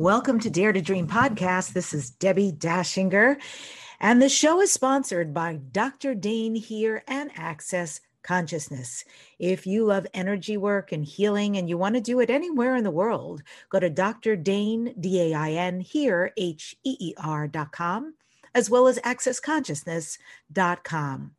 Welcome to Dare to Dream Podcast. This is Debbie Dachinger, and the show is sponsored by Dr. Dane Here and Access Consciousness. If you love energy work and healing and you want to do it anywhere in the world, go to Dr. Dane, D-A-I-N, Here, H-E-E-R.com, as well as accessconsciousness.com.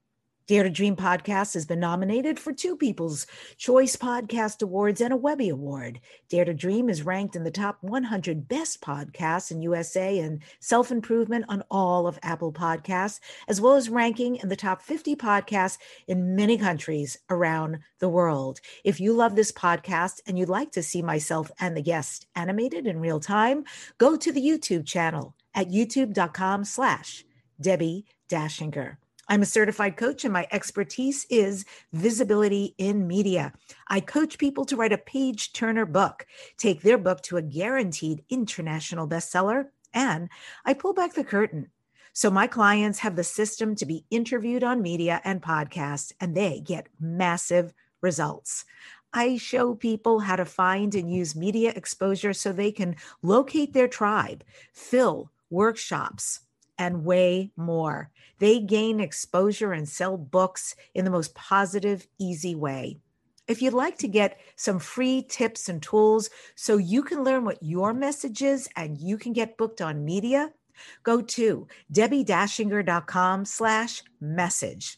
Dare to Dream Podcast has been nominated for 2 People's Choice Podcast Awards and a Webby Award. Dare to Dream is ranked in the top 100 best podcasts in USA and self-improvement on all of Apple podcasts, as well as ranking in the top 50 podcasts in many countries around the world. If you love this podcast and you'd like to see myself and the guest animated in real time, go to the YouTube channel at youtube.com/Debbie Dachinger. I'm a certified coach, and my expertise is visibility in media. I coach people to write a page-turner book, take their book to a guaranteed international bestseller, and I pull back the curtain. So my clients have the system to be interviewed on media and podcasts, and they get massive results. I show people how to find and use media exposure so they can locate their tribe, fill workshops, and way more. They gain exposure and sell books in the most positive, easy way. If you'd like to get some free tips and tools so you can learn what your message is and you can get booked on media, go to debbiedachinger.com/message.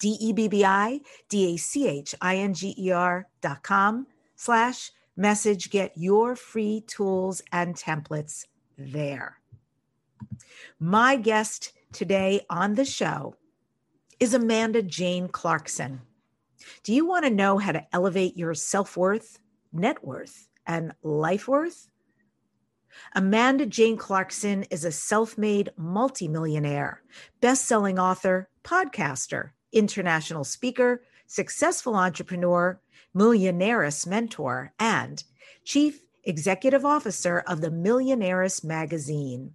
DEBBIDACHINGER.com/message. Get your free tools and templates there. My guest today on the show is Amanda Jane Clarkson. Do you want to know how to elevate your self-worth, net worth, and life worth? Amanda Jane Clarkson is a self-made multimillionaire, best-selling author, podcaster, international speaker, successful entrepreneur, Millionaire's mentor, and Chief Executive Officer of the Millionaire's Magazine.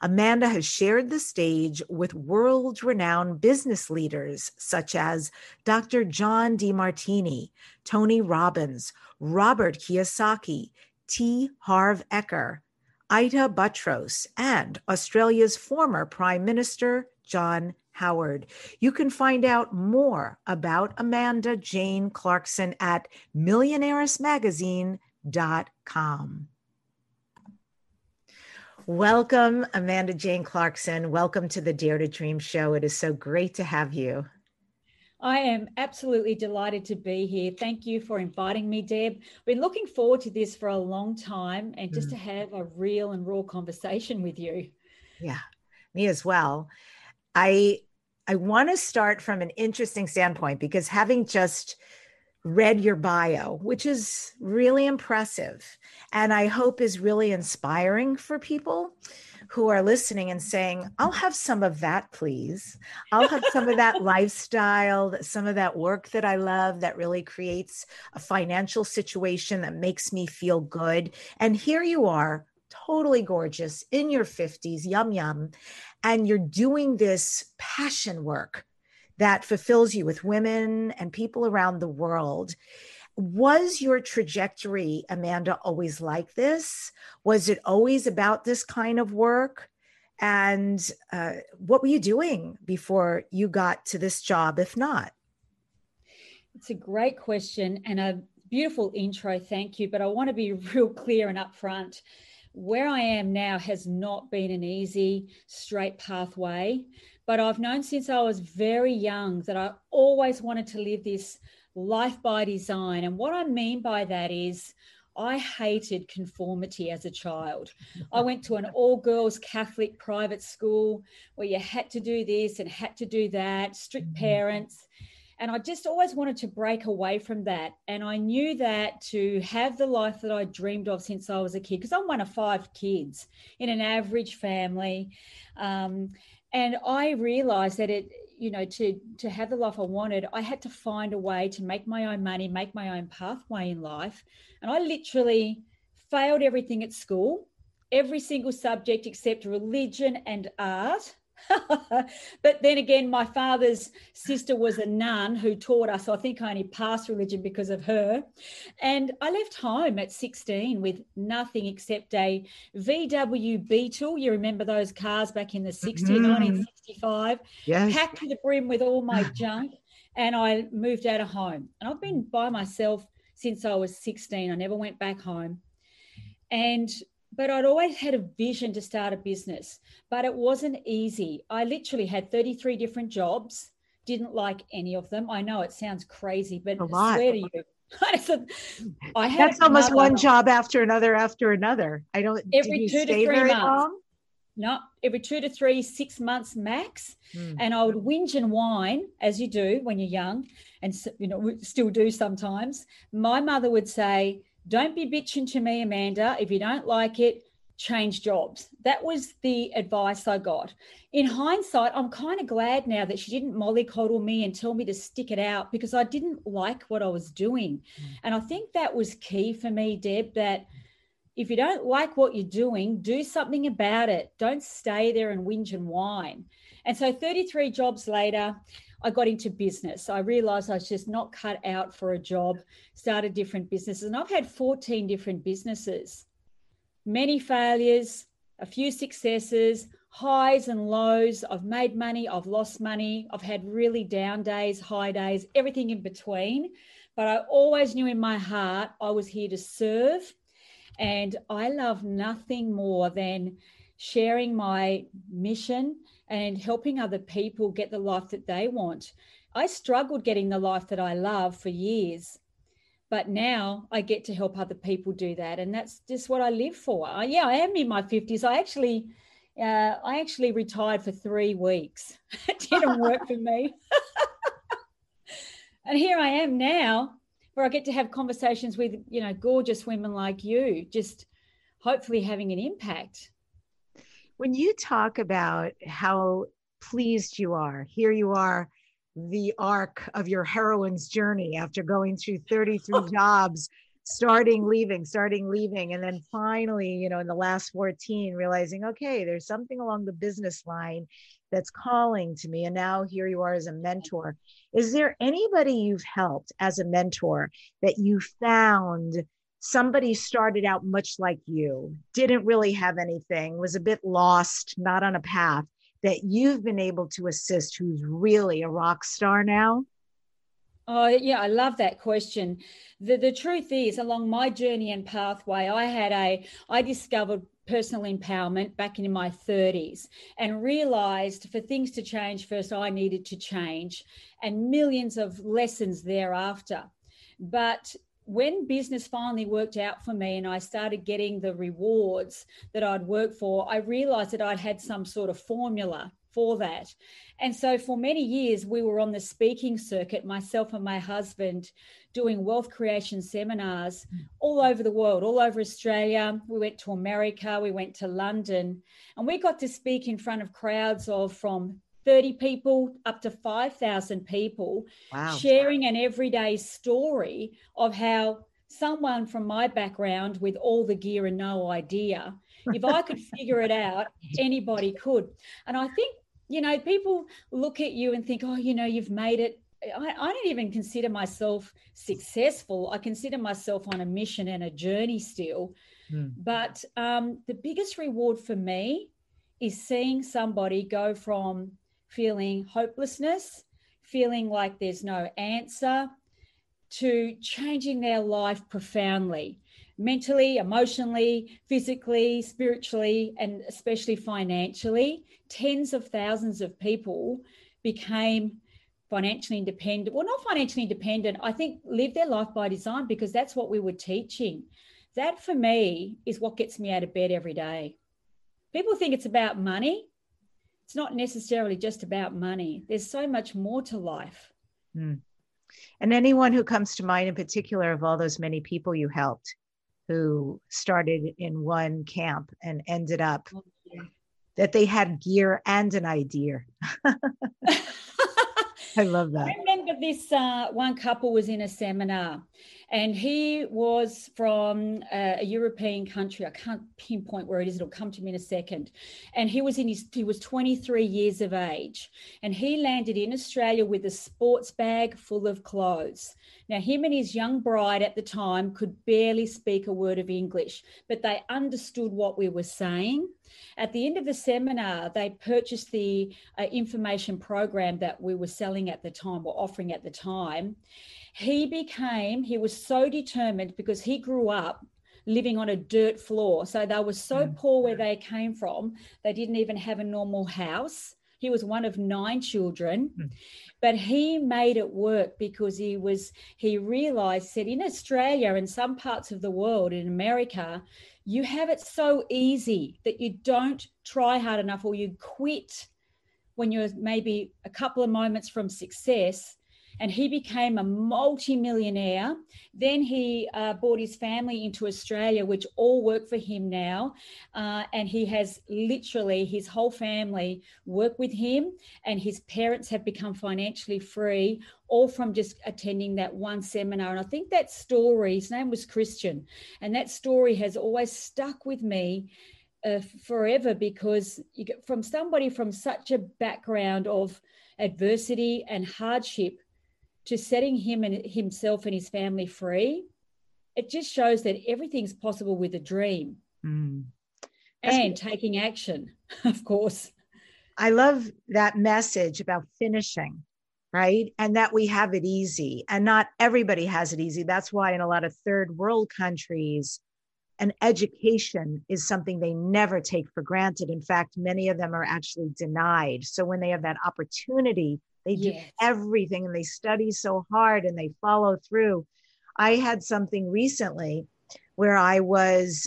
Amanda has shared the stage with world-renowned business leaders such as Dr. John DeMartini, Tony Robbins, Robert Kiyosaki, T. Harv Ecker, Ida Butros, and Australia's former Prime Minister, John Howard. You can find out more about Amanda Jane Clarkson at MillionairesMagazine.com. Welcome, Amanda Jane Clarkson. Welcome to the Dare to Dream show. It is so great to have you. I am absolutely delighted to be here. Thank you for inviting me, Deb. I've been looking forward to this for a long time and just to have a real and raw conversation with you. Yeah, me as well. I want to start from an interesting standpoint because having just read your bio, which is really impressive, and I hope is really inspiring for people who are listening and saying, I'll have some of that, please. I'll have some of that lifestyle, some of that work that I love that really creates a financial situation that makes me feel good. And here you are, totally gorgeous, in your 50s, yum, yum, and you're doing this passion work that fulfills you with women and people around the world. Was your trajectory, Amanda, always like this? Was it always about this kind of work? And what were you doing before you got to this job, if not? It's a great question and a beautiful intro. Thank you. But I want to be real clear and upfront. Where I am now has not been an easy, straight pathway. But I've known since I was very young that I always wanted to live this life by design. And what I mean by that is I hated conformity as a child. I went to an all-girls Catholic private school where you had to do this and had to do that, strict parents. And I just always wanted to break away from that. And I knew that to have the life that I dreamed of since I was a kid, because I'm one of 5 kids in an average family. And I realized that it, you know, to have the life I wanted, I had to find a way to make my own money, make my own pathway in life. And I literally failed everything at school, every single subject except religion and art. But then again, my father's sister was a nun who taught us. I think I only passed religion because of her. And I left home at 16 with nothing except a VW Beetle. You remember those cars back in the 60s, 1965, yes. Packed to the brim with all my junk. And I moved out of home. And I've been by myself since I was 16. I never went back home. But I'd always had a vision to start a business, but it wasn't easy. I literally had 33 different jobs, didn't like any of them. I know it sounds crazy, but I swear to you, that's almost one job after another after another. I don't every 2 to 3 months. No, every 2 to 3, 6 months max. And I would whinge and whine, as you do when you're young, and still do sometimes. My mother would say, "Don't be bitching to me, Amanda. If you don't like it, change jobs." That was the advice I got. In hindsight, I'm kind of glad now that she didn't mollycoddle me and tell me to stick it out, because I didn't like what I was doing. And I think that was key for me, Deb, that if you don't like what you're doing, do something about it. Don't stay there and whinge and whine. And so 33 jobs later, I got into business. I realized I was just not cut out for a job, started different businesses. And I've had 14 different businesses, many failures, a few successes, highs and lows. I've made money, I've lost money. I've had really down days, high days, everything in between. But I always knew in my heart I was here to serve. And I love nothing more than sharing my mission and helping other people get the life that they want. I struggled getting the life that I love for years, but now I get to help other people do that. And that's just what I live for. I am in my 50s. I actually retired for 3 weeks. It didn't work for me. And here I am now, where I get to have conversations with, gorgeous women like you, just hopefully having an impact. When you talk about how pleased you are, here you are, the arc of your heroine's journey after going through 33 jobs, starting, leaving, and then finally, in the last 14, realizing, okay, there's something along the business line that's calling to me. And now here you are as a mentor. Is there anybody you've helped as a mentor that you found somebody started out much like you, didn't really have anything, was a bit lost, not on a path, that you've been able to assist, who's really a rock star now? Oh, yeah, I love that question. The truth is, along my journey and pathway, I discovered personal empowerment back in my 30s and realized for things to change, first I needed to change, and millions of lessons thereafter. But when business finally worked out for me and I started getting the rewards that I'd worked for, I realized that I'd had some sort of formula for that. And so for many years, we were on the speaking circuit, myself and my husband, doing wealth creation seminars all over the world, all over Australia. We went to America, we went to London, and we got to speak in front of crowds of from 30 people up to 5,000 people, sharing an everyday story of how someone from my background with all the gear and no idea, if I could figure it out, anybody could. And I think, people look at you and think, you've made it. I don't even consider myself successful. I consider myself on a mission and a journey still. But the biggest reward for me is seeing somebody go from feeling hopelessness, feeling like there's no answer, to changing their life profoundly, mentally, emotionally, physically, spiritually, and especially financially. Tens of thousands of people became financially independent. Well, not financially independent, I think live their life by design, because that's what we were teaching. That for me is what gets me out of bed every day. People think it's about money. It's not necessarily just about money. There's so much more to life. And anyone who comes to mind in particular of all those many people you helped who started in one camp and ended up that they had gear and an idea? I love that. I remember this one couple was in a seminar, and he was from a European country. I can't pinpoint where it is. It'll come to me in a second. And he was he was 23 years of age, and he landed in Australia with a sports bag full of clothes. Now, him and his young bride at the time could barely speak a word of English, but they understood what we were saying. At the end of the seminar, they purchased the information program that we were selling at the time or offering at the time. He was so determined because he grew up living on a dirt floor. So they were so poor where they came from, they didn't even have a normal house. He was one of 9 children, but he made it work because he realized in Australia and some parts of the world, in America, you have it so easy that you don't try hard enough, or you quit when you're maybe a couple of moments from success. And he became a multi-millionaire. Then he brought his family into Australia, which all work for him now. And he has literally his whole family work with him. And his parents have become financially free, all from just attending that one seminar. And I think that story, his name was Christian, and that story has always stuck with me forever, because you get from somebody from such a background of adversity and hardship to setting himself and his family free. It just shows that everything's possible with a dream and taking action, of course. I love that message about finishing, right? And that we have it easy, and not everybody has it easy. That's why in a lot of third world countries, an education is something they never take for granted. In fact, many of them are actually denied. So when they have that opportunity, they do everything, and they study so hard, and they follow through. I had something recently where I was,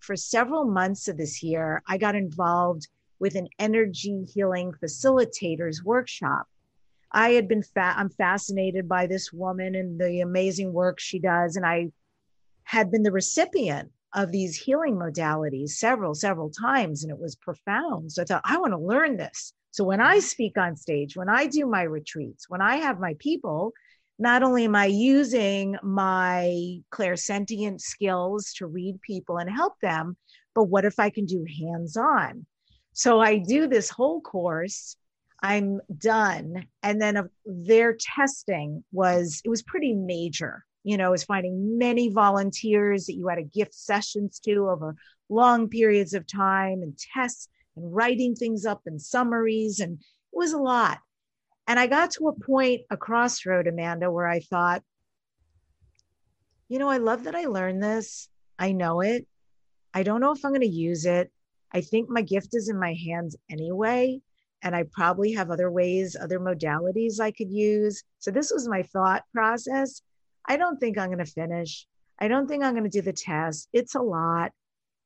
for several months of this year, I got involved with an energy healing facilitators workshop. I had been I'm fascinated by this woman and the amazing work she does. And I had been the recipient of these healing modalities several times. And it was profound. So I thought, I want to learn this. So when I speak on stage, when I do my retreats, when I have my people, not only am I using my clairsentient skills to read people and help them, but what if I can do hands-on? So I do this whole course, I'm done. And then their testing was pretty major. You know, it was finding many volunteers that you had to gift sessions to over long periods of time, and tests, and writing things up in summaries, and it was a lot. And I got to a point, a crossroad, Amanda, where I thought, you know, I love that I learned this. I know it. I don't know if I'm going to use it. I think my gift is in my hands anyway. And I probably have other ways, other modalities I could use. So this was my thought process. I don't think I'm going to finish. I don't think I'm going to do the test. It's a lot.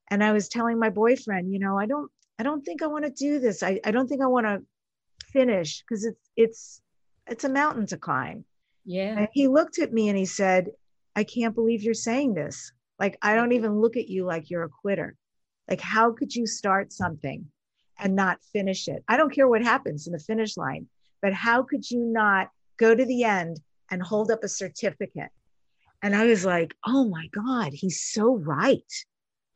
And I was telling my boyfriend, you know, I don't think I want to do this. I don't think I want to finish, because it's a mountain to climb. Yeah. And he looked at me and he said, I can't believe you're saying this. Like, I don't even look at you like you're a quitter. Like, how could you start something and not finish it? I don't care what happens in the finish line, but how could you not go to the end and hold up a certificate? And I was like, oh my God, he's so right.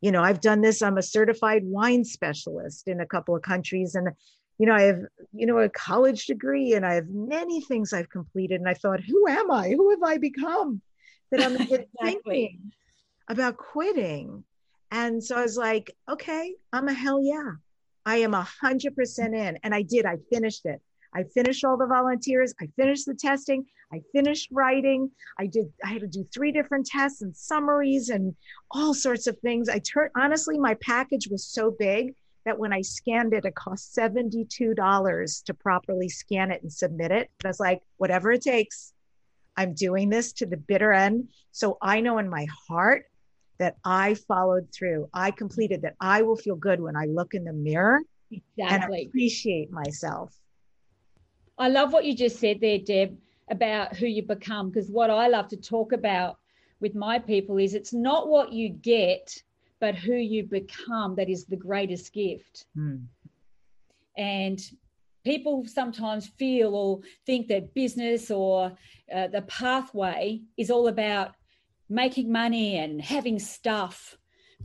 You know, I've done this. I'm a certified wine specialist in a couple of countries. And, you know, I have, you know, a college degree, and I have many things I've completed. And I thought, who am I? Who have I become that I'm thinking about quitting? And so I was like, okay, I'm a hell yeah. I am 100% in. And I did, I finished it. I finished all the volunteers. I finished the testing. I finished writing. I had to do 3 different tests and summaries and all sorts of things. Honestly, my package was so big that when I scanned it, it cost $72 to properly scan it and submit it. But I was like, whatever it takes, I'm doing this to the bitter end. So I know in my heart that I followed through. I completed that. I will feel good when I look in the mirror and appreciate myself. I love what you just said there, Deb, about who you become, because what I love to talk about with my people is it's not what you get, but who you become that is the greatest gift. And people sometimes feel or think that business or the pathway is all about making money and having stuff.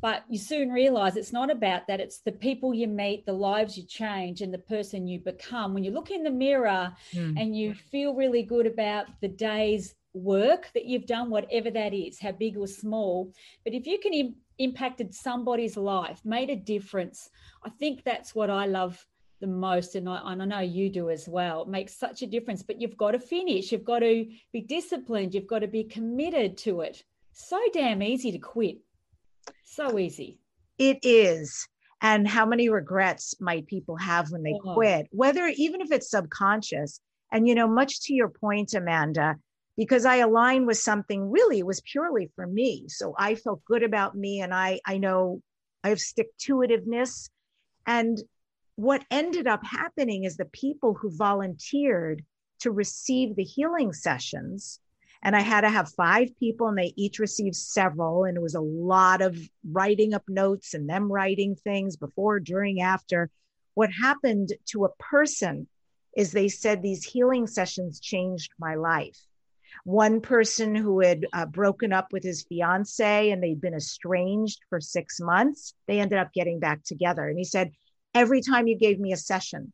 But you soon realize it's not about that. It's the people you meet, the lives you change, and the person you become. When you look in the mirror and you feel really good about the day's work that you've done, whatever that is, how big or small, but if you can impacted somebody's life, made a difference, I think that's what I love the most. And I know you do as well. It makes such a difference, but you've got to finish. You've got to be disciplined. You've got to be committed to it. So damn easy to quit. So easy. It is. And how many regrets might people have when they quit, whether, even if it's subconscious. And, you know, much to your point, Amanda, because I aligned with something really was purely for me. So I felt good about me. And I know I have stick-to-itiveness. And what ended up happening is the people who volunteered to receive the healing sessions, and I had to have 5 people and they each received several. And it was a lot of writing up notes and them writing things before, during, after. What happened to a person is they said these healing sessions changed my life. One person who had broken up with his fiance and they'd been estranged for 6 months, they ended up getting back together. And he said, every time you gave me a session,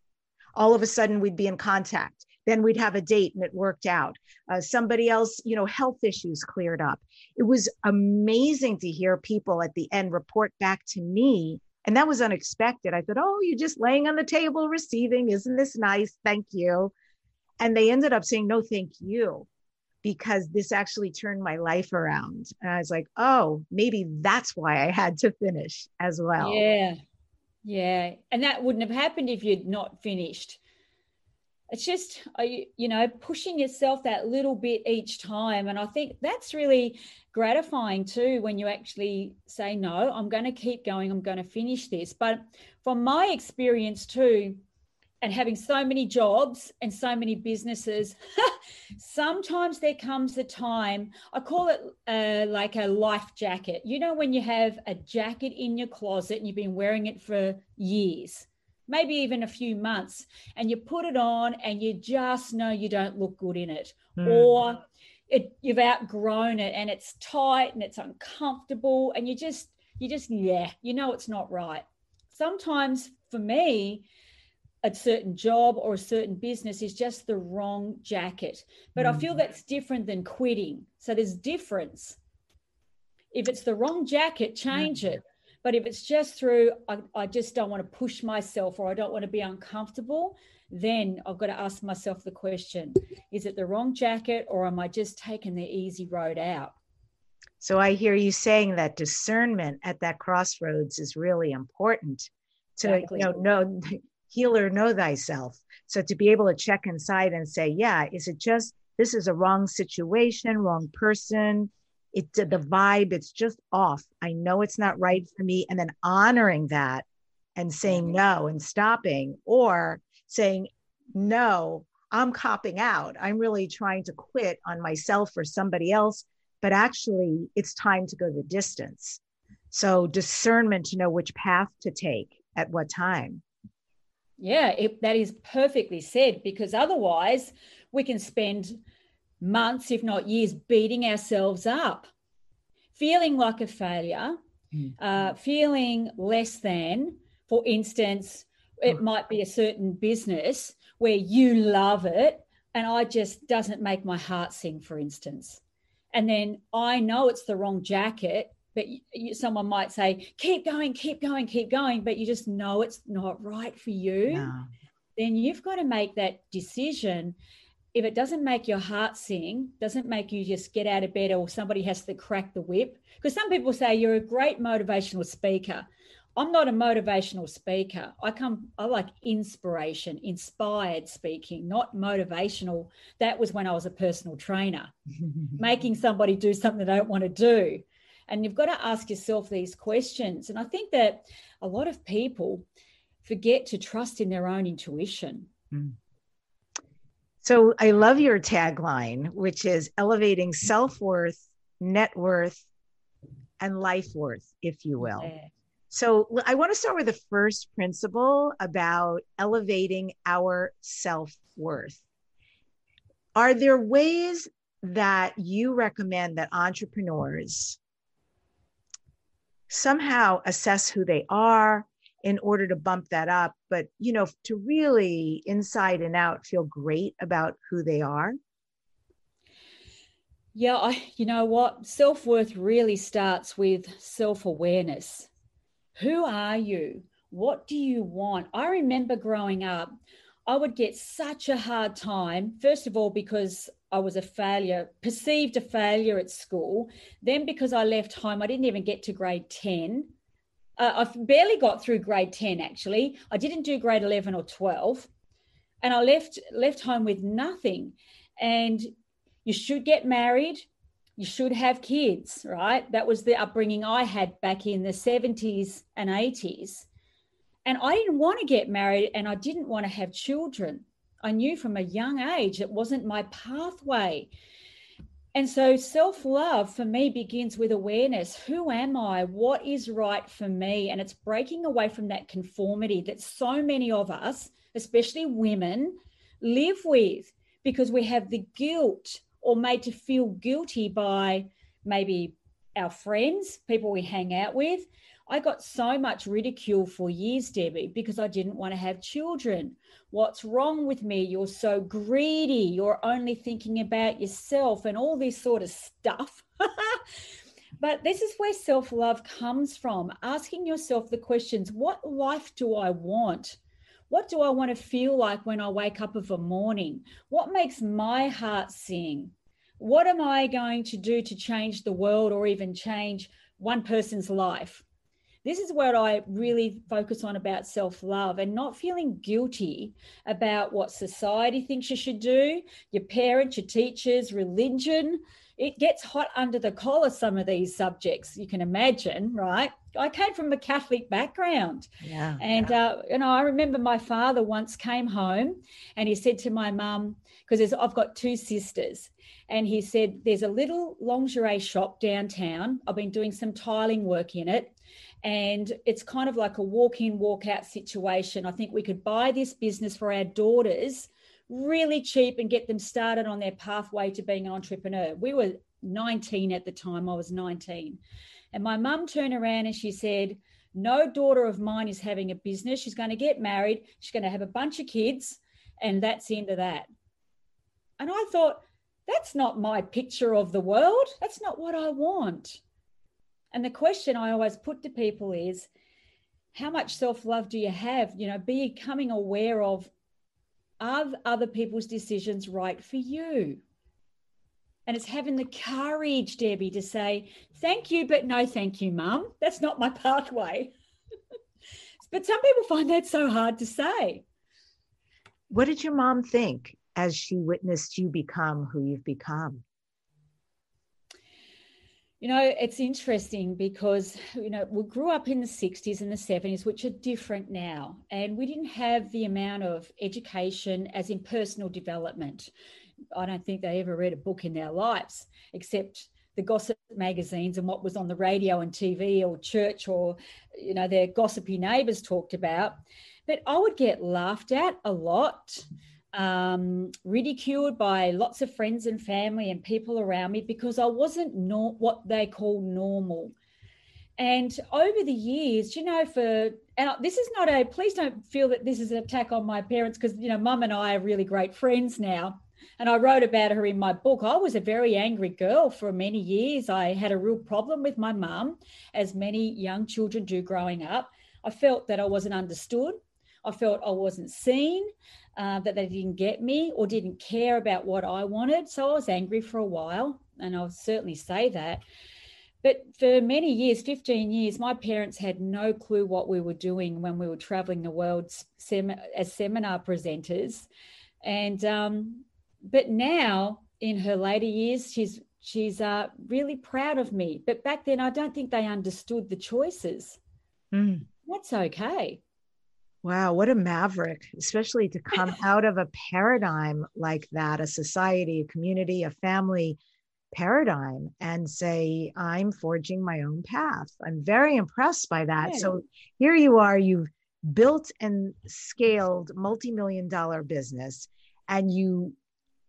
all of a sudden we'd be in contact. Then we'd have a date and it worked out. Somebody else, you know, health issues cleared up. It was amazing to hear people at the end report back to me. And that was unexpected. I thought, oh, you're just laying on the table receiving. Isn't this nice? Thank you. And they ended up saying, no, thank you, because this actually turned my life around. And I was like, oh, maybe that's why I had to finish as well. Yeah. And that wouldn't have happened if you'd not finished. It's just, you know, pushing yourself that little bit each time. And I think that's really gratifying too, when you actually say, no, I'm going to keep going. I'm going to finish this. But from my experience too, and having so many jobs and so many businesses, sometimes there comes a time, I call it like a life jacket. You know, when you have a jacket in your closet and you've been wearing it for years, maybe even a few months, and you put it on and you just know you don't look good in it, or you've outgrown it and it's tight and it's uncomfortable and you just, you know, it's not right. Sometimes for me, a certain job or a certain business is just the wrong jacket, but I feel that's different than quitting. So there's difference. If it's the wrong jacket, change it. But if it's just through, I just don't want to push myself or I don't want to be uncomfortable, then I've got to ask myself the question, is it the wrong jacket or am I just taking the easy road out? So I hear you saying that discernment at that crossroads is really important to know, healer, know thyself. So to be able to check inside and say, yeah, is it just, this is a wrong situation, wrong person? It's the vibe, it's just off. I know it's not right for me. And then honoring that and saying no and stopping, or saying, no, I'm copping out. I'm really trying to quit on myself or somebody else, but actually it's time to go the distance. So discernment to know which path to take at what time. Yeah, that is perfectly said, because otherwise we can spend months, if not years, beating ourselves up, feeling like a failure, feeling less than. For instance, it might be a certain business where you love it and I just doesn't make my heart sing, for instance. And then I know it's the wrong jacket, but someone might say, keep going, but you just know it's not right for you. No. Then you've got to make that decision. If it doesn't make your heart sing, doesn't make you just get out of bed, or somebody has to crack the whip. Because some people say you're a great motivational speaker. I'm not a motivational speaker. I like inspiration, inspired speaking, not motivational. That was when I was a personal trainer, making somebody do something they don't want to do. And you've got to ask yourself these questions. And I think that a lot of people forget to trust in their own intuition. Mm. So I love your tagline, which is elevating self-worth, net worth, and life worth, if you will. Yeah. So I want to start with the first principle about elevating our self-worth. Are there ways that you recommend that entrepreneurs somehow assess who they are in order to bump that up, but, you know, to really inside and out feel great about who they are? Yeah, you know what? Self-worth really starts with self-awareness. Who are you? What do you want? I remember growing up, I would get such a hard time, first of all, because I was a failure, perceived a failure at school. Then because I left home, I didn't even get to grade 10. I barely got through grade 10, actually. I didn't do grade 11 or 12. And I left home with nothing. And you should get married. You should have kids, right? That was the upbringing I had back in the 70s and 80s. And I didn't want to get married and I didn't want to have children. I knew from a young age it wasn't my pathway. And so self-love for me begins with awareness. Who am I? What is right for me? And it's breaking away from that conformity that so many of us, especially women, live with because we have the guilt or made to feel guilty by maybe our friends, people we hang out with. I got so much ridicule for years, Debbie, because I didn't want to have children. What's wrong with me? You're so greedy. You're only thinking about yourself and all this sort of stuff. But this is where self-love comes from, asking yourself the questions, what life do I want? What do I want to feel like when I wake up of a morning? What makes my heart sing? What am I going to do to change the world or even change one person's life? This is what I really focus on about self-love and not feeling guilty about what society thinks you should do, your parents, your teachers, religion. It gets hot under the collar, some of these subjects, you can imagine, right? I came from a Catholic background. Yeah. And, you know, I remember my father once came home and he said to my mum, because I've got two sisters, and he said, there's a little lingerie shop downtown. I've been doing some tiling work in it. And it's kind of like a walk-in, walk-out situation. I think we could buy this business for our daughters really cheap and get them started on their pathway to being an entrepreneur. We were 19 at the time. I was 19. And my mum turned around and she said, no daughter of mine is having a business. She's going to get married. She's going to have a bunch of kids. And that's the end of that. And I thought, that's not my picture of the world. That's not what I want. And the question I always put to people is, how much self-love do you have? You know, becoming aware of, are other people's decisions right for you? And it's having the courage, Debbie, to say, thank you, but no thank you, Mum. That's not my pathway. But some people find that so hard to say. What did your mom think as she witnessed you become who you've become? You know, it's interesting because, you know, we grew up in the 60s and the 70s, which are different now. And we didn't have the amount of education as in personal development. I don't think they ever read a book in their lives, except the gossip magazines and what was on the radio and TV or church or, you know, their gossipy neighbours talked about. But I would get laughed at a lot, ridiculed by lots of friends and family and people around me because I wasn't what they call normal. And over the years, you know, this is not please don't feel that this is an attack on my parents because, you know, Mum and I are really great friends now. And I wrote about her in my book. I was a very angry girl for many years. I had a real problem with my mum, as many young children do growing up. I felt that I wasn't understood. I felt I wasn't seen, that they didn't get me or didn't care about what I wanted. So I was angry for a while, and I'll certainly say that. But for many years, 15 years, my parents had no clue what we were doing when we were traveling the world as seminar presenters. And but now in her later years, she's really proud of me. But back then, I don't think they understood the choices. Mm. That's okay. Wow, what a maverick, especially to come out of a paradigm like that, a society, a community, a family paradigm and say, I'm forging my own path. I'm very impressed by that. Yeah. So here you are, you've built and scaled multi-million-dollar business, and you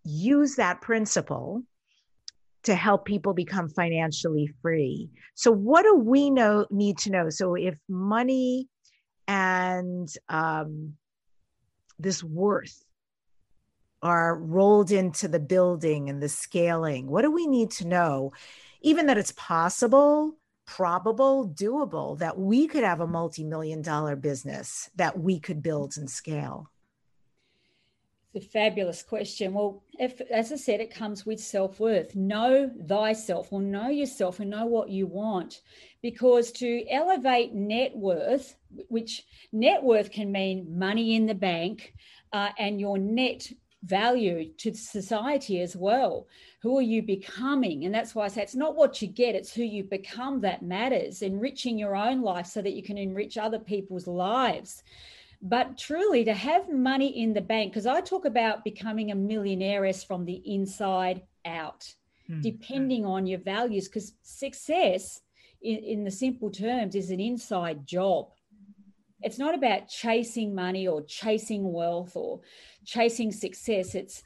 use that principle to help people become financially free. So what do we need to know? So if money and this worth are rolled into the building and the scaling, what do we need to know? Even that it's possible, probable, doable, that we could have a multi-million-dollar business that we could build and scale. A fabulous question. Well, if, as I said, it comes with self-worth. Know thyself, or know yourself and know what you want, because to elevate net worth, which net worth can mean money in the bank and your net value to society as well. Who are you becoming? And that's why I say it's not what you get, it's who you become that matters, enriching your own life so that you can enrich other people's lives. But truly, to have money in the bank, because I talk about becoming a millionaires from the inside out, depending on your values, because success in the simple terms is an inside job. It's not about chasing money or chasing wealth or chasing success. It's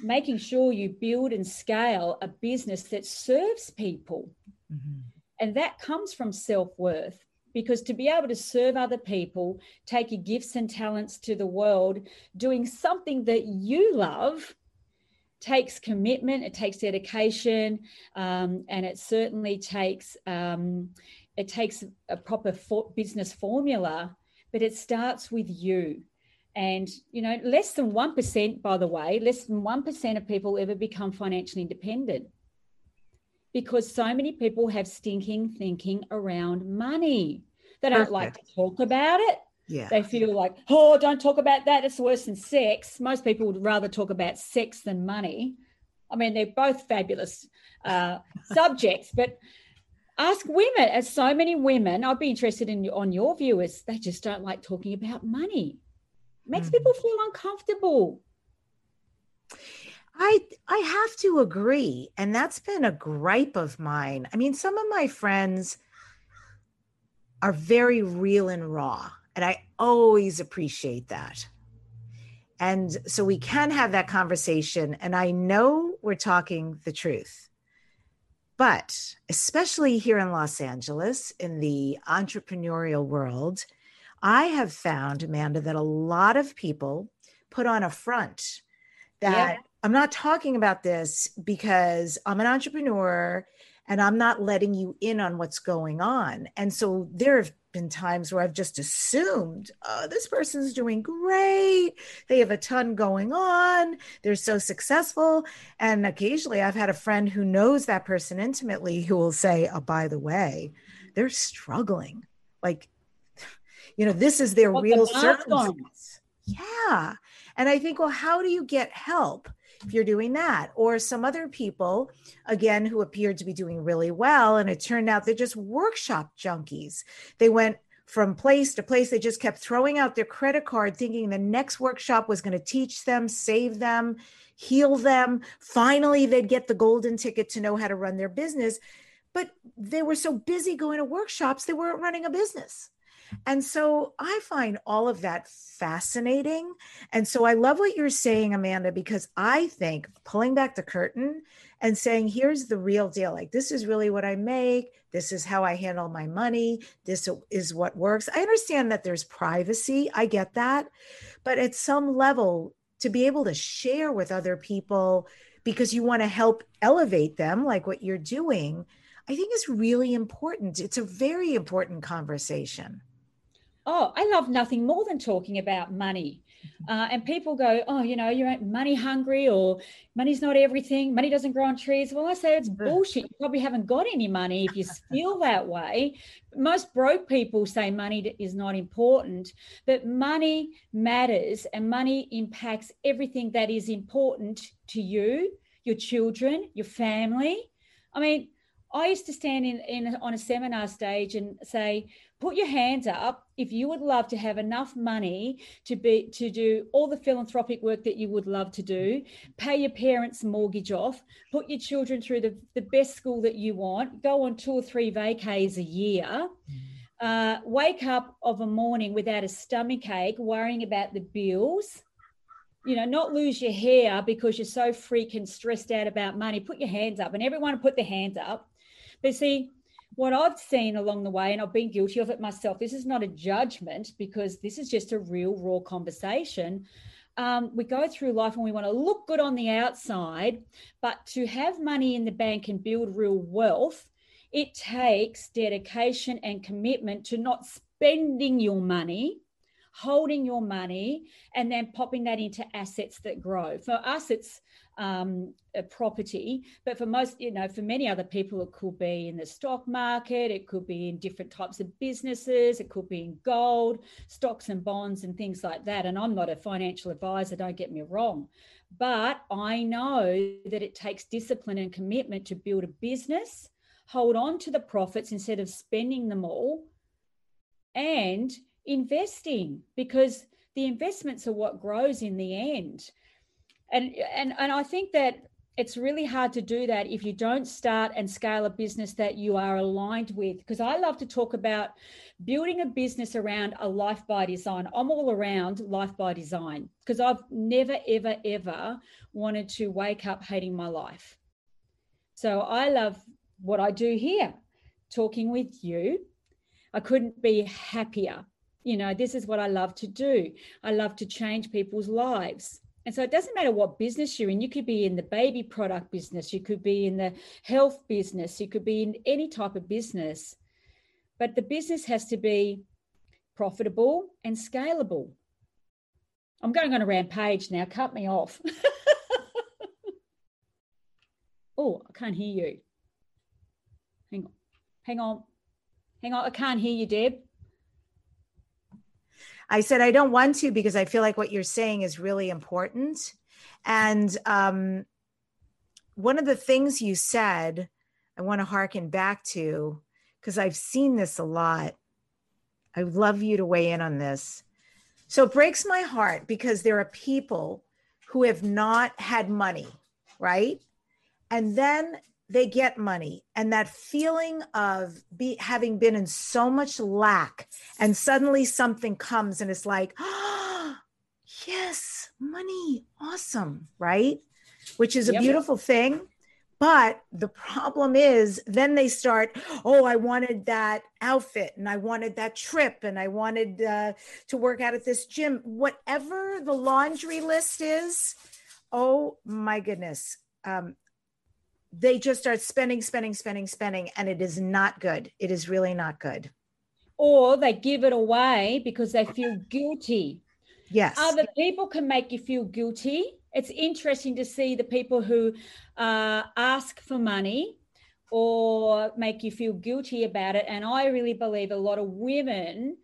making sure you build and scale a business that serves people. Mm-hmm. And that comes from self-worth. Because to be able to serve other people, take your gifts and talents to the world, doing something that you love takes commitment, it takes dedication, and it certainly takes a proper business formula, but it starts with you. And, you know, less than 1%, by the way, less than 1% of people ever become financially independent. Because so many people have stinking thinking around money. They don't like to talk about it. Yeah. They feel like, oh, don't talk about that. It's worse than sex. Most people would rather talk about sex than money. I mean, they're both fabulous subjects, but ask women. As so many women, I'd be interested in on your viewers, they just don't like talking about money. It makes people feel uncomfortable. I have to agree. And that's been a gripe of mine. I mean, some of my friends are very real and raw, and I always appreciate that. And so we can have that conversation, and I know we're talking the truth. But especially here in Los Angeles, in the entrepreneurial world, I have found, Amanda, that a lot of people put on a front that I'm not talking about this because I'm an entrepreneur and I'm not letting you in on what's going on. And so there have been times where I've just assumed, oh, this person's doing great. They have a ton going on. They're so successful. And occasionally I've had a friend who knows that person intimately who will say, oh, by the way, they're struggling. Like, you know, this is their real circumstance. Yeah. And I think, well, how do you get help if you're doing that? Or some other people, again, who appeared to be doing really well, and it turned out they're just workshop junkies. They went from place to place. They just kept throwing out their credit card, thinking the next workshop was going to teach them, save them, heal them. Finally, they'd get the golden ticket to know how to run their business. But they were so busy going to workshops, they weren't running a business. And so I find all of that fascinating. And so I love what you're saying, Amanda, because I think pulling back the curtain and saying, here's the real deal. Like, this is really what I make. This is how I handle my money. This is what works. I understand that there's privacy. I get that. But at some level, to be able to share with other people because you want to help elevate them, like what you're doing, I think is really important. It's a very important conversation. Oh, I love nothing more than talking about money. And people go, oh, you know, you're money hungry, or money's not everything. Money doesn't grow on trees. Well, I say it's bullshit. You probably haven't got any money if you feel that way. Most broke people say money is not important, but money matters, and money impacts everything that is important to you, your children, your family. I mean, I used to stand on a seminar stage and say, put your hands up if you would love to have enough money to do all the philanthropic work that you would love to do, pay your parents' mortgage off, put your children through the best school that you want, go on 2 or 3 vacays a year, wake up of a morning without a stomach ache, worrying about the bills, not lose your hair because you're so freaking stressed out about money. Put your hands up. And everyone put their hands up. But see, what I've seen along the way, and I've been guilty of it myself, this is not a judgment because this is just a real raw conversation. We go through life and we want to look good on the outside, but to have money in the bank and build real wealth, it takes dedication and commitment to not spending your money, holding your money, and then popping that into assets that grow. For us, it's a property, but for most, for many other people, it could be in the stock market, it could be in different types of businesses, it could be in gold, stocks and bonds and things like that. And I'm not a financial advisor, don't get me wrong, but I know that it takes discipline and commitment to build a business, hold on to the profits instead of spending them all, and investing, because the investments are what grows in the end. And I think that it's really hard to do that if you don't start and scale a business that you are aligned with, because I love to talk about building a business around a life by design. I'm all around life by design because I've never, ever, ever wanted to wake up hating my life. So I love what I do here, talking with you. I couldn't be happier. This is what I love to do. I love to change people's lives. And so it doesn't matter what business you're in. You could be in the baby product business. You could be in the health business. You could be in any type of business. But the business has to be profitable and scalable. I'm going on a rampage now. Cut me off. Oh, I can't hear you. Hang on. I can't hear you, Deb. I said, I don't want to, because I feel like what you're saying is really important. And one of the things you said, I want to hearken back to, because I've seen this a lot. I would love you to weigh in on this. So it breaks my heart because there are people who have not had money, right? And then they get money, and that feeling of having been in so much lack, and suddenly something comes and it's like, oh, yes, money, awesome, right? Which is a beautiful thing. But the problem is then they start, oh, I wanted that outfit, and I wanted that trip, and I wanted to work out at this gym, whatever the laundry list is. Oh my goodness. They just start spending, and it is not good. It is really not good. Or they give it away because they feel guilty. Yes. Other people can make you feel guilty. It's interesting to see the people who ask for money or make you feel guilty about it. And I really believe a lot of women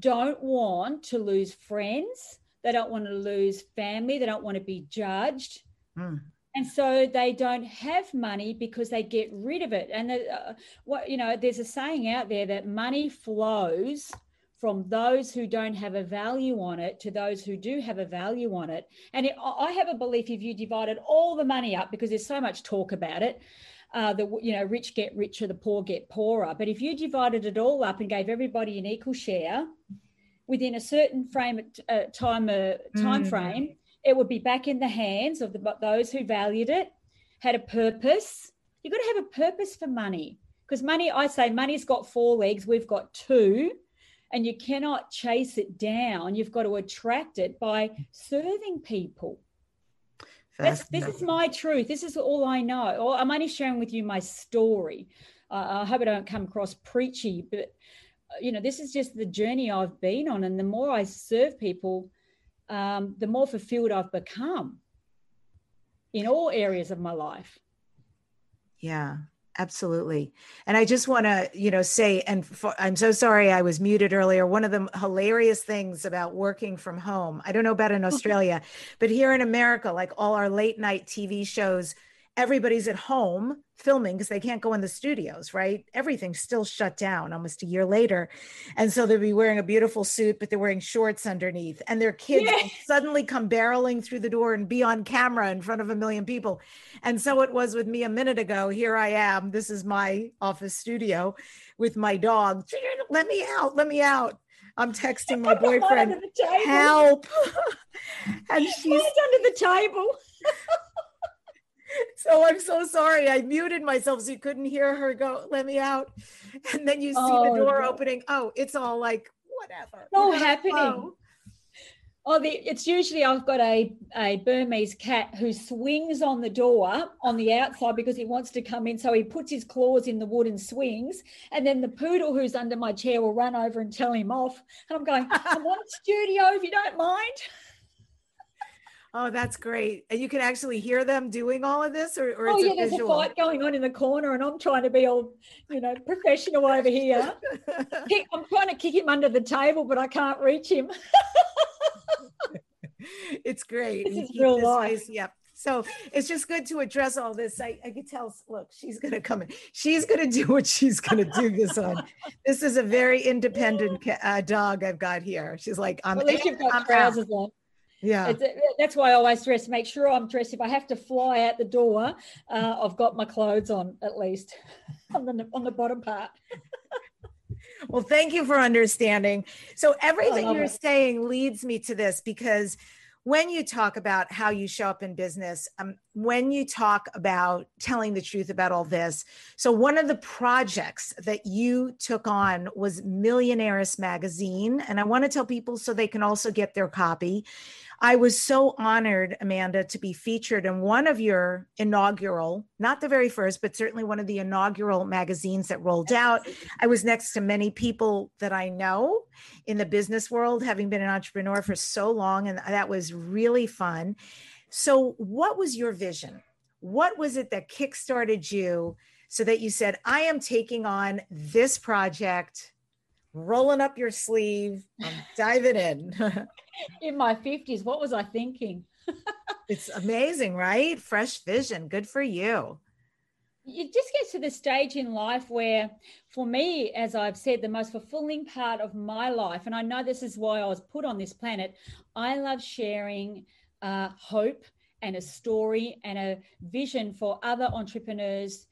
don't want to lose friends. They don't want to lose family. They don't want to be judged. Mm. And so they don't have money because they get rid of it. And there's a saying out there that money flows from those who don't have a value on it to those who do have a value on it. And I have a belief if you divided all the money up, because there's so much talk about it, the rich get richer, the poor get poorer. But if you divided it all up and gave everybody an equal share within a certain time frame, it would be back in the hands of those who valued it, had a purpose. You've got to have a purpose for money, because money, I say money's got 4 legs, we've got 2, and you cannot chase it down. You've got to attract it by serving people. This is my truth. This is all I know. I'm only sharing with you my story. I hope I don't come across preachy, but, this is just the journey I've been on, and the more I serve people, the more fulfilled I've become in all areas of my life. Yeah, absolutely. And I just want to, say, I'm so sorry I was muted earlier. One of the hilarious things about working from home, I don't know about in Australia, but here in America, like all our late night TV shows everybody's at home filming because they can't go in the studios, right? Everything's still shut down almost a year later. And so they'll be wearing a beautiful suit, but they're wearing shorts underneath, and their kids will suddenly come barreling through the door and be on camera in front of a million people. And so it was with me a minute ago. Here I am. This is my office studio with my dog. Let me out. Let me out. I'm texting my boyfriend, help. And she's under the table. So I'm so sorry. I muted myself so you couldn't hear her go, let me out. And then you see the door opening. Oh, it's all like, whatever. It's all happening. It's usually I've got a Burmese cat who swings on the door on the outside because he wants to come in. So he puts his claws in the wood and swings. And then the poodle who's under my chair will run over and tell him off. And I'm going, I'm on studio if you don't mind. Oh, that's great. And you can actually hear them doing all of this, or it's a visual? There's a fight going on in the corner and I'm trying to be all, professional over here. I'm trying to kick him under the table, but I can't reach him. It's great. This is real life. Yep. So it's just good to address all this. I could tell, look, she's going to come in. She's going to do what she's going to do this on. This is a very independent dog I've got here. She's like, at least you've got trousers on. Yeah, that's why I always dress. Make sure I'm dressed. If I have to fly out the door, I've got my clothes on at least on the bottom part. Well, thank you for understanding. So everything you're saying leads me to this, because when you talk about how you show up in business, when you talk about telling the truth about all this, so one of the projects that you took on was Millionaire's Magazine, and I want to tell people so they can also get their copy. I was so honored, Amanda, to be featured in one of your inaugural, not the very first, but certainly one of the inaugural magazines that rolled out. I was next to many people that I know in the business world, having been an entrepreneur for so long, and that was really fun. So what was your vision? What was it that kickstarted you so that you said, I am taking on this project, rolling up your sleeve, I'm diving in? In my 50s, what was I thinking? It's amazing, right? Fresh vision. Good for you. You just get to the stage in life where, for me, as I've said, the most fulfilling part of my life, and I know this is why I was put on this planet, I love sharing hope and a story and a vision for other entrepreneurs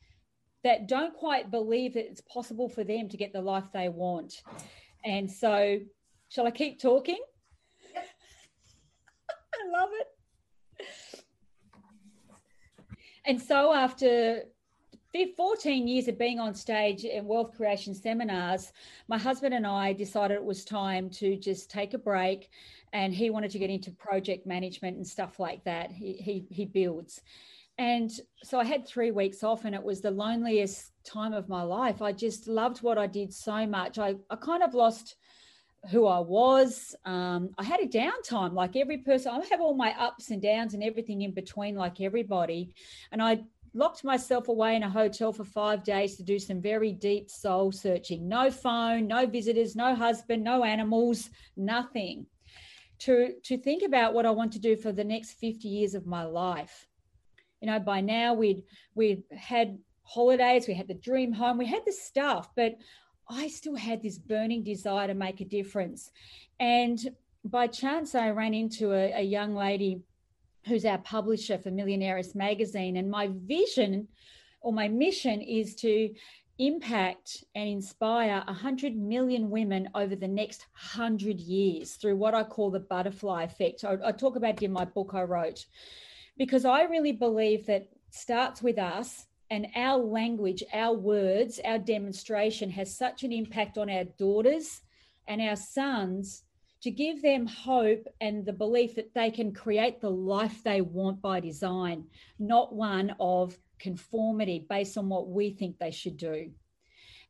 that don't quite believe that it's possible for them to get the life they want. And so, shall I keep talking? I love it. And so after 14 years of being on stage in wealth creation seminars, my husband and I decided it was time to just take a break, and he wanted to get into project management and stuff like that. He builds. And so I had 3 weeks off, and it was the loneliest time of my life. I just loved what I did so much. I kind of lost who I was. I had a downtime like every person. I have all my ups and downs and everything in between like everybody. And I locked myself away in a hotel for 5 days to do some very deep soul searching. No phone, no visitors, no husband, no animals, nothing. To think about what I want to do for the next 50 years of my life. By now we'd had holidays, we had the dream home, we had the stuff, but I still had this burning desire to make a difference. And by chance, I ran into a young lady who's our publisher for Millionaire's Magazine. And my vision or my mission is to impact and inspire 100 million women over the next 100 years through what I call the butterfly effect. I talk about it in my book I wrote, because I really believe that starts with us. And our language, our words, our demonstration has such an impact on our daughters and our sons to give them hope and the belief that they can create the life they want by design, not one of conformity based on what we think they should do.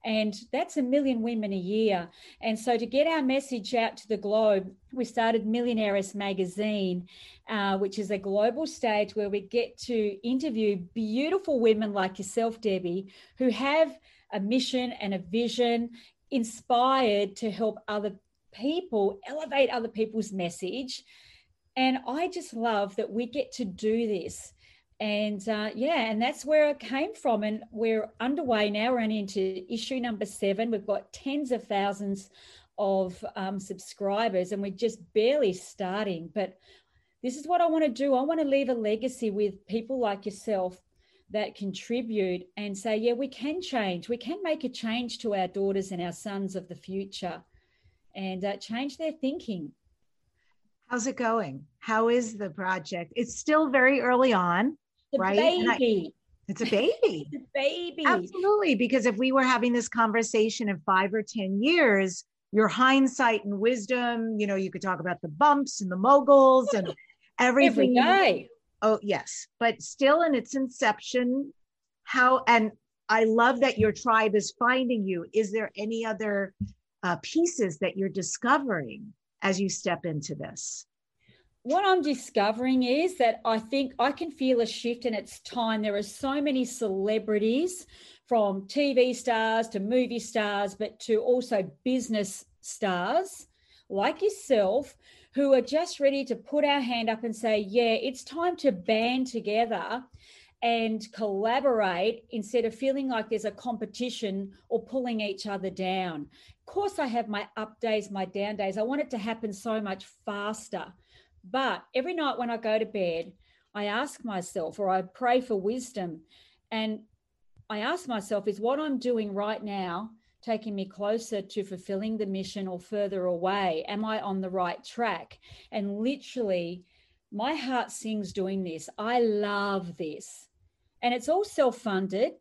And that's 1 million women a year. And so to get our message out to the globe, we started Millionaire's Magazine, which is a global stage where we get to interview beautiful women like yourself, Debbie, who have a mission and a vision, inspired to help other people, elevate other people's message. And I just love that we get to do this. And and that's where I came from. And we're underway now. We're into issue number 7. We've got tens of thousands of subscribers, and we're just barely starting. But this is what I want to do. I want to leave a legacy with people like yourself that contribute and say, yeah, we can change. We can make a change to our daughters and our sons of the future and change their thinking. How's it going? How is the project? It's still very early on. Right? Baby. It's a baby. Absolutely. Because if we were having this conversation in 5 or 10 years, your hindsight and wisdom, you could talk about the bumps and the moguls and everything. Every day. Oh, yes. But still in its inception, and I love that your tribe is finding you. Is there any other pieces that you're discovering as you step into this? What I'm discovering is that I think I can feel a shift, and it's time. There are so many celebrities, from TV stars to movie stars, but to also business stars like yourself, who are just ready to put our hand up and say, yeah, it's time to band together and collaborate instead of feeling like there's a competition or pulling each other down. Of course, I have my up days, my down days. I want it to happen so much faster. But every night when I go to bed, I ask myself, or I pray for wisdom, and I ask myself, is what I'm doing right now taking me closer to fulfilling the mission or further away? Am I on the right track? And literally, my heart sings doing this. I love this. And it's all self-funded.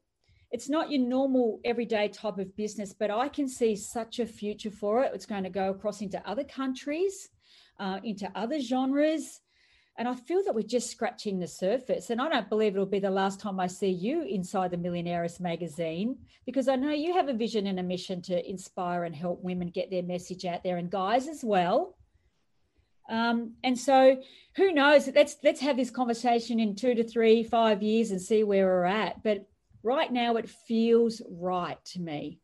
It's not your normal everyday type of business, but I can see such a future for it. It's going to go across into other countries, into other genres. And I feel that we're just scratching the surface. And I don't believe it'll be the last time I see you inside the Millionaire's Magazine, because I know you have a vision and a mission to inspire and help women get their message out there, and guys as well. And so who knows? Let's have this conversation in 2 to 3, 5 years and see where we're at. But right now it feels right to me.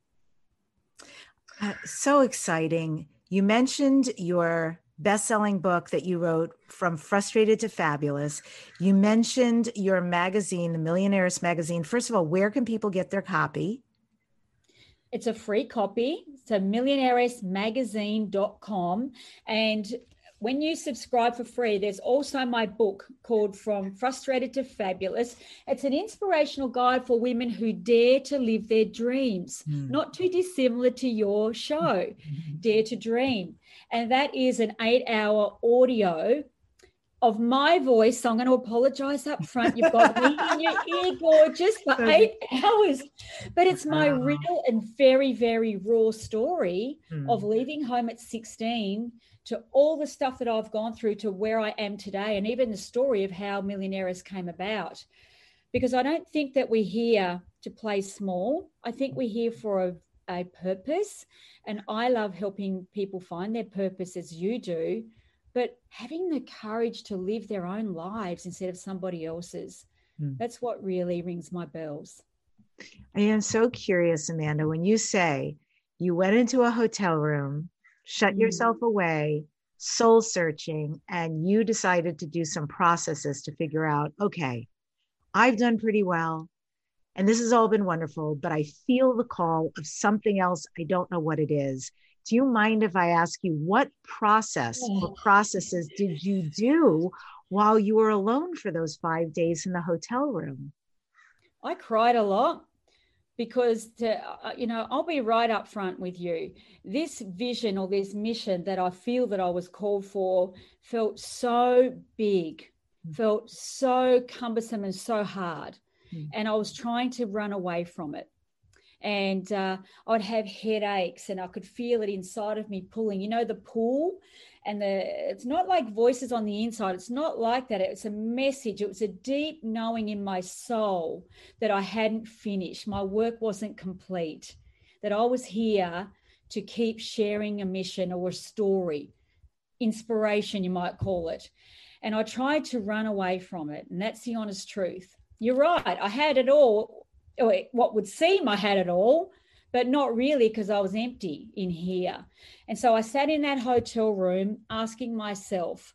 So exciting. You mentioned your best-selling book that you wrote, From Frustrated to Fabulous. You mentioned your magazine, the Millionaire's Magazine. First of all, where can people get their copy? It's a free copy. It's a MillionairesMagazine.com. And when you subscribe for free, there's also my book called From Frustrated to Fabulous. It's an inspirational guide for women who dare to live their dreams, not too dissimilar to your show, Dare to Dream. And that is an 8-hour audio of my voice. So I'm going to apologize up front. You've got me in your ear, gorgeous, for 8 hours. But it's my real and very, very raw story of leaving home at 16 to all the stuff that I've gone through to where I am today, and even the story of how Millionaires came about. Because I don't think that we're here to play small. I think we're here for a purpose, and I love helping people find their purpose as you do, but having the courage to live their own lives instead of somebody else's. That's what really rings my bells. I am so curious, Amanda, when you say you went into a hotel room, shut yourself away, soul searching, and you decided to do some processes to figure out, okay, I've done pretty well, and this has all been wonderful, but I feel the call of something else. I don't know what it is. Do you mind if I ask you what process or processes did you do while you were alone for those 5 days in the hotel room? I cried a lot because, I'll be right up front with you. This vision or this mission that I feel that I was called for felt so big, felt so cumbersome and so hard. And I was trying to run away from it. And I'd have headaches, and I could feel it inside of me pulling, the pull. And it's not like voices on the inside. It's not like that. It was a message. It was a deep knowing in my soul that I hadn't finished. My work wasn't complete, that I was here to keep sharing a mission or a story, inspiration, you might call it. And I tried to run away from it. And that's the honest truth. You're right. I had it all. What would seem I had it all, but not really, because I was empty in here. And so I sat in that hotel room asking myself,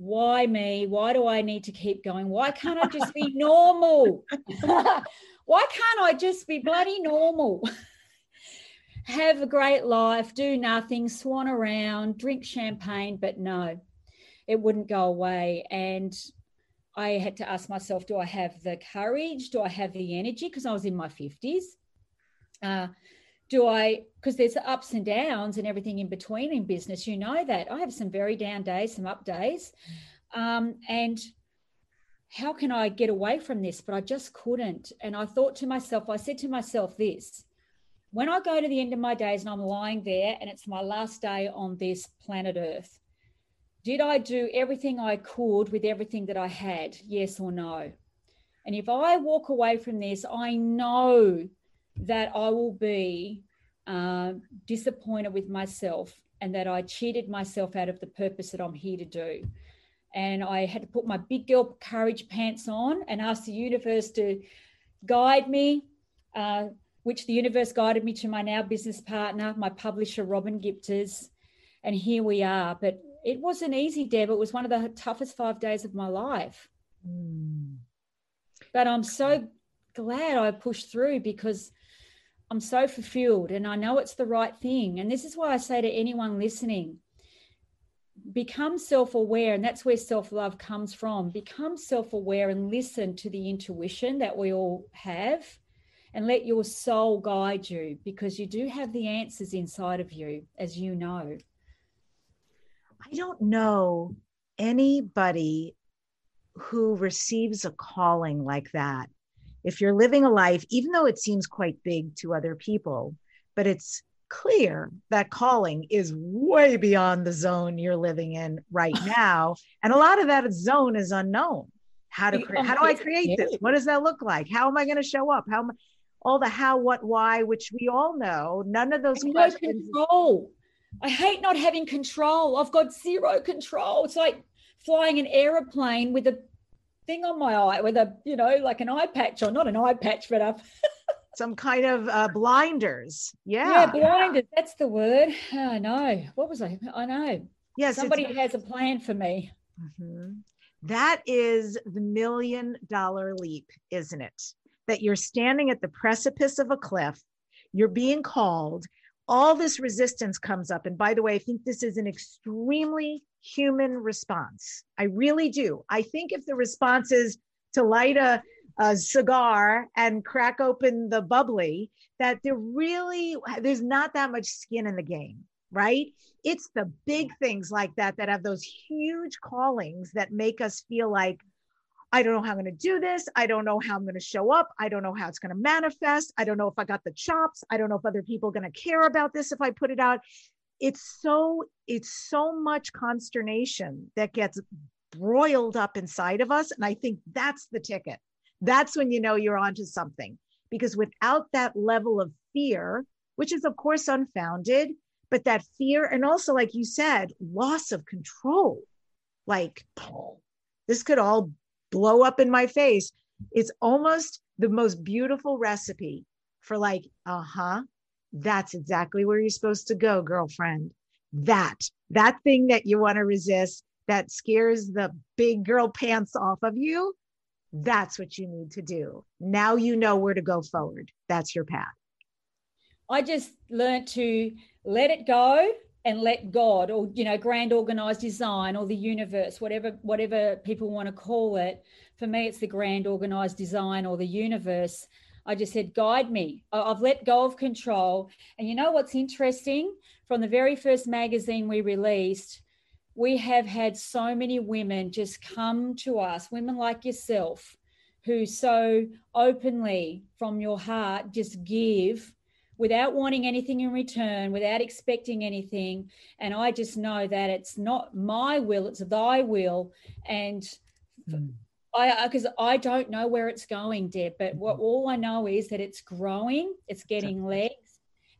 why me? Why do I need to keep going? Why can't I just be normal? Why can't I just be bloody normal? Have a great life, do nothing, swan around, drink champagne, but no, it wouldn't go away. And I had to ask myself, do I have the courage? Do I have the energy? Because I was in my 50s. Because there's ups and downs and everything in between in business. You know that. I have some very down days, some up days. And how can I get away from this? But I just couldn't. And I said to myself this, when I go to the end of my days and I'm lying there and it's my last day on this planet Earth, did I do everything I could with everything that I had? Yes or no? And if I walk away from this, I know that I will be disappointed with myself and that I cheated myself out of the purpose that I'm here to do. And I had to put my big girl courage pants on and ask the universe to guide me, which the universe guided me to my now business partner, my publisher, Robin Gipters. And here we are. But it wasn't easy, Deb. It was one of the toughest 5 days of my life. Mm. But I'm so glad I pushed through because I'm so fulfilled and I know it's the right thing. And this is why I say to anyone listening, become self-aware. And that's where self-love comes from. Become self-aware and listen to the intuition that we all have. And let your soul guide you, because you do have the answers inside of you, as you know. I don't know anybody who receives a calling like that. If you're living a life, even though it seems quite big to other people, but it's clear that calling is way beyond the zone you're living in right now. And a lot of that zone is unknown. How do I create this? What does that look like? How am I going to show up? All the how, what, why, which we all know. None of those questions. No control. I hate not having control. I've got zero control. It's like flying an aeroplane with a thing on my eye, with a, like an eye patch, or not an eye patch, but some kind of blinders. Yeah. Yeah, blinders. That's the word. I know. What was I? I know. Yes. Somebody has a plan for me. Mm-hmm. That is the $1 million leap, isn't it? That you're standing at the precipice of a cliff, you're being called, all this resistance comes up. And by the way, I think this is an extremely human response. I really do. I think if the response is to light a cigar and crack open the bubbly, that there's not that much skin in the game. Right? It's the big things like that that have those huge callings that make us feel like, I don't know how I'm going to do this. I don't know how I'm going to show up. I don't know how it's going to manifest. I don't know if I got the chops. I don't know if other people are going to care about this if I put it out. It's so much consternation that gets broiled up inside of us. And I think that's the ticket. That's when you know you're onto something, because without that level of fear, which is of course unfounded, but that fear, and also, like you said, loss of control, like this could all blow up in my face. It's almost the most beautiful recipe for like, that's exactly where you're supposed to go, girlfriend. That thing that you want to resist, that scares the big girl pants off of you. That's what you need to do. Now you know where to go forward. That's your path. I just learned to let it go and let God, or, grand organized design, or the universe, whatever people want to call it. For me, it's the grand organized design or the universe. I just said, guide me. I've let go of control. And you know what's interesting? From the very first magazine we released, we have had so many women just come to us, women like yourself, who so openly from your heart just give without wanting anything in return, without expecting anything. And I just know that it's not my will, it's thy will. And because I don't know where it's going, Deb, but all I know is that it's growing, it's getting legs.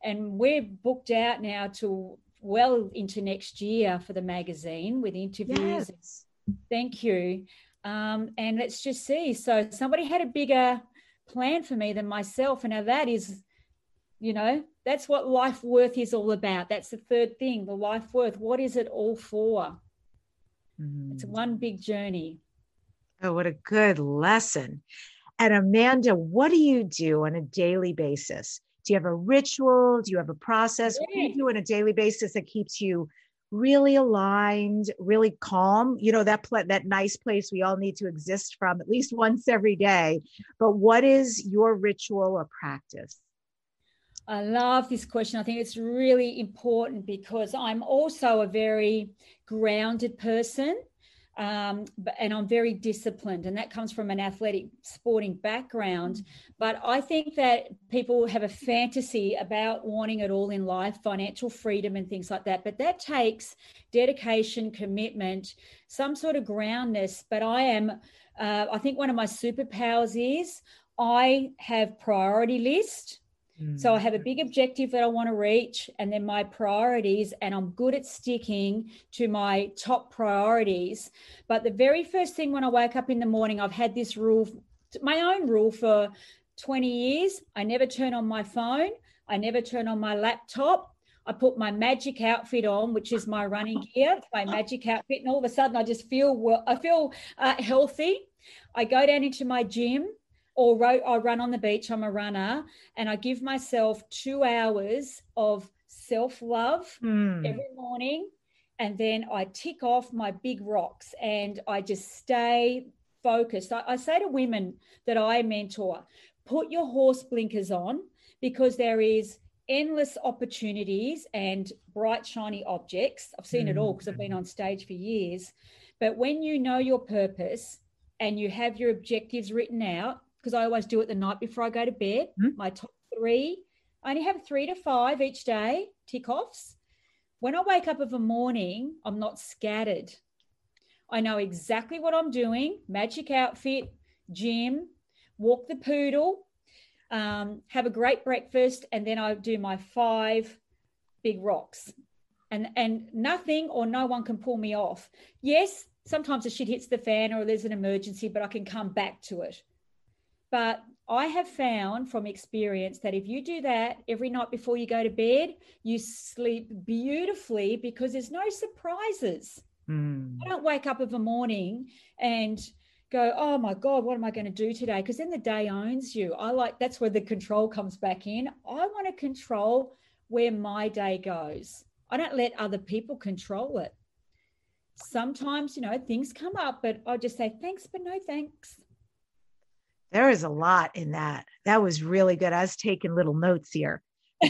And we're booked out now to well into next year for the magazine with interviews. Yes. Thank you. And let's just see. So somebody had a bigger plan for me than myself. And now that is... that's what life worth is all about. That's the third thing, the life worth. What is it all for? It's one big journey. Oh, what a good lesson. And Amanda, what do you do on a daily basis? Do you have a ritual? Do you have a process? Yeah. What do you do on a daily basis that keeps you really aligned, really calm? You know, that nice place we all need to exist from at least once every day. But what is your ritual or practice? I love this question. I think it's really important because I'm also a very grounded person, and I'm very disciplined, and that comes from an athletic sporting background. But I think that people have a fantasy about wanting it all in life, financial freedom and things like that. But that takes dedication, commitment, some sort of groundness. But I think one of my superpowers is I have priority list. So I have a big objective that I want to reach, and then my priorities, and I'm good at sticking to my top priorities. But the very first thing when I wake up in the morning, I've had this rule, my own rule for 20 years. I never turn on my phone. I never turn on my laptop. I put my magic outfit on, which is my running gear, my magic outfit. And all of a sudden I just feel healthy. I go down into my gym. Or I run on the beach, I'm a runner, and I give myself 2 hours of self-love every morning, and then I tick off my big rocks and I just stay focused. I say to women that I mentor, put your horse blinkers on, because there is endless opportunities and bright, shiny objects. I've seen it all because I've been on stage for years. But when you know your purpose and you have your objectives written out, because I always do it the night before I go to bed, my top three. I only have 3 to 5 each day, tick-offs. When I wake up of a morning, I'm not scattered. I know exactly what I'm doing, magic outfit, gym, walk the poodle, have a great breakfast, and then I do my 5 big rocks. And nothing or no one can pull me off. Yes, sometimes the shit hits the fan or there's an emergency, but I can come back to it. But I have found from experience that if you do that every night before you go to bed, you sleep beautifully because there's no surprises. I don't wake up of a morning and go, oh my God, what am I going to do today? Because then the day owns you. That's where the control comes back in. I want to control where my day goes. I don't let other people control it. Sometimes, things come up, but I'll just say thanks, but no thanks. There is a lot in that. That was really good. I was taking little notes here.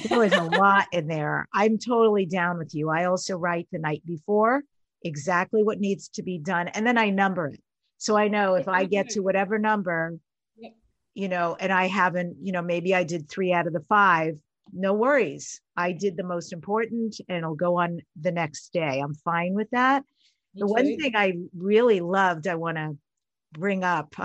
There was a lot in there. I'm totally down with you. I also write the night before exactly what needs to be done. And then I number it. So I know if I get to whatever number, and I haven't, maybe I did 3 out of the 5, no worries. I did the most important and it'll go on the next day. I'm fine with that. The one thing I really loved, I want to bring up,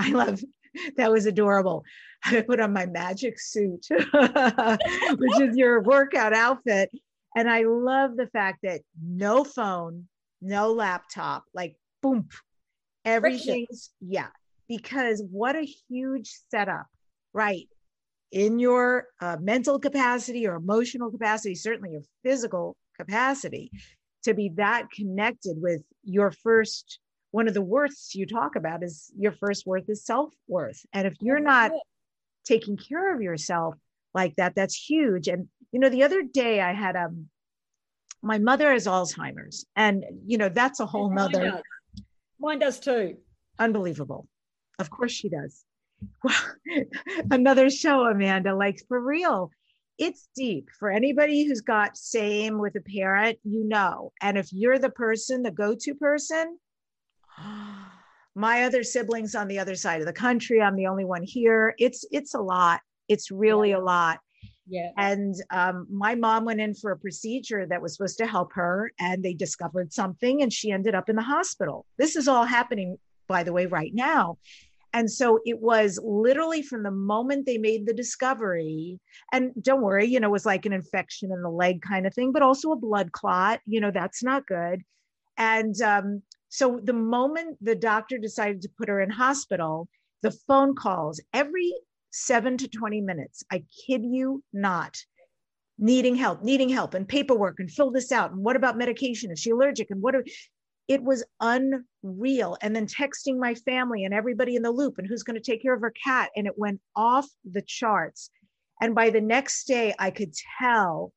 that was adorable. I put on my magic suit, which is your workout outfit. And I love the fact that no phone, no laptop, like boom, everything's, because what a huge setup, right? In your mental capacity or emotional capacity, certainly your physical capacity, to be that connected with your first. One of the worths you talk about is your first worth is self-worth. And if you're not taking care of yourself like that, that's huge. And, the other day I had, my mother has Alzheimer's and, that's a whole nother. Mine does too. Unbelievable. Of course she does. Well, another show, Amanda, like for real. It's deep for anybody who's got same with a parent, and if you're the person, the go-to person, my other siblings on the other side of the country, I'm the only one here. It's a lot. It's really a lot. Yeah. And my mom went in for a procedure that was supposed to help her, and they discovered something and she ended up in the hospital. This is all happening, by the way, right now. And so it was literally from the moment they made the discovery, and don't worry, it was like an infection in the leg kind of thing, but also a blood clot, that's not good. And, so the moment the doctor decided to put her in hospital, the phone calls every 7 to 20 minutes, I kid you not, needing help, and paperwork and fill this out. And what about medication? Is she allergic? And what It was unreal. And then texting my family and everybody in the loop and who's going to take care of her cat. And it went off the charts. And by the next day, I could tell,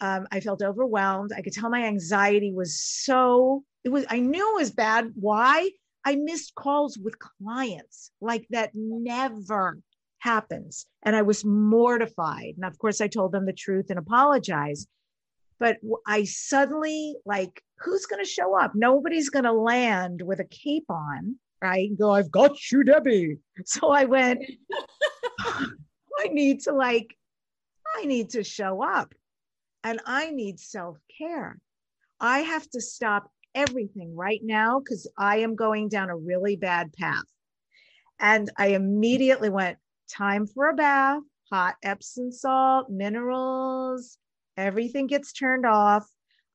I felt overwhelmed. I could tell my anxiety was I knew it was bad. Why? I missed calls with clients. Like, that never happens. And I was mortified. And of course, I told them the truth and apologized. But I suddenly, like, who's going to show up? Nobody's going to land with a cape on, right? And go, I've got you, Debbie. So I went, I need to show up, and I need self-care. I have to stop everything right now because I am going down a really bad path. And I immediately went, time for a bath, hot Epsom salt, minerals, everything gets turned off.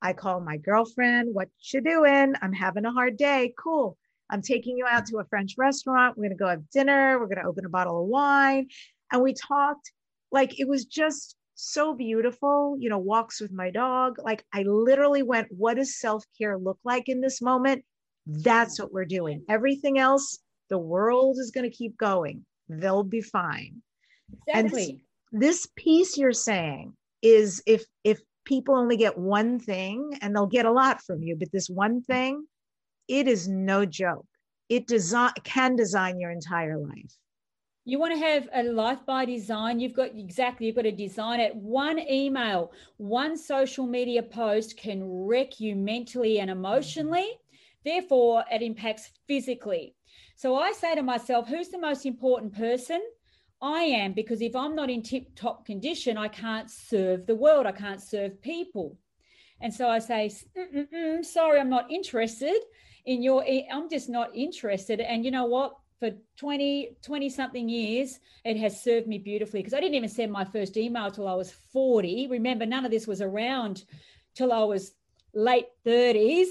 I call my girlfriend, what you doing? I'm having a hard day. Cool. I'm taking you out to a French restaurant. We're going to go have dinner. We're going to open a bottle of wine. And we talked, like, it was just so beautiful, you know, walks with my dog. Like, I literally went, what does self-care look like in this moment? That's what we're doing. Everything else, the world is going to keep going. They'll be fine. Exactly. And this piece you're saying is if people only get one thing, and they'll get a lot from you, but this one thing, it is no joke. It can design your entire life. You want to have a life by design. You've got to design it. One email, one social media post can wreck you mentally and emotionally. Therefore, it impacts physically. So I say to myself, who's the most important person? I am, because if I'm not in tip-top condition, I can't serve the world. I can't serve people. And so I say, sorry, I'm not interested in your, I'm just not interested. And you know what? For 20-something years, it has served me beautifully, because I didn't even send my first email till I was 40. Remember, none of this was around till I was late 30s.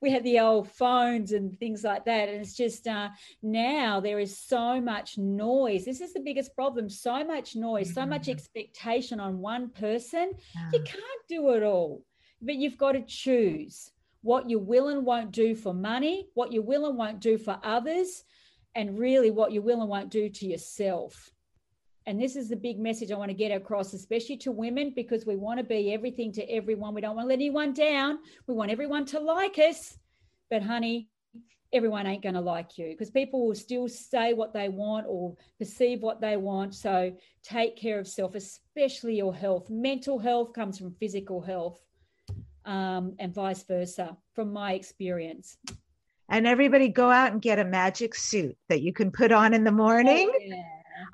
We had the old phones and things like that. And it's just now there is so much noise. This is the biggest problem. So much noise, so much expectation on one person. Yeah. You can't do it all, but you've got to choose what you will and won't do for money, what you will and won't do for others, and really what you will and won't do to yourself. And this is the big message I want to get across, especially to women, because we want to be everything to everyone. We don't want to let anyone down. We want everyone to like us. But honey, everyone ain't going to like you, because people will still say what they want or perceive what they want. So take care of self, especially your health. Mental health comes from physical health, and vice versa, from my experience. And everybody go out and get a magic suit that you can put on in the morning. Oh, yeah.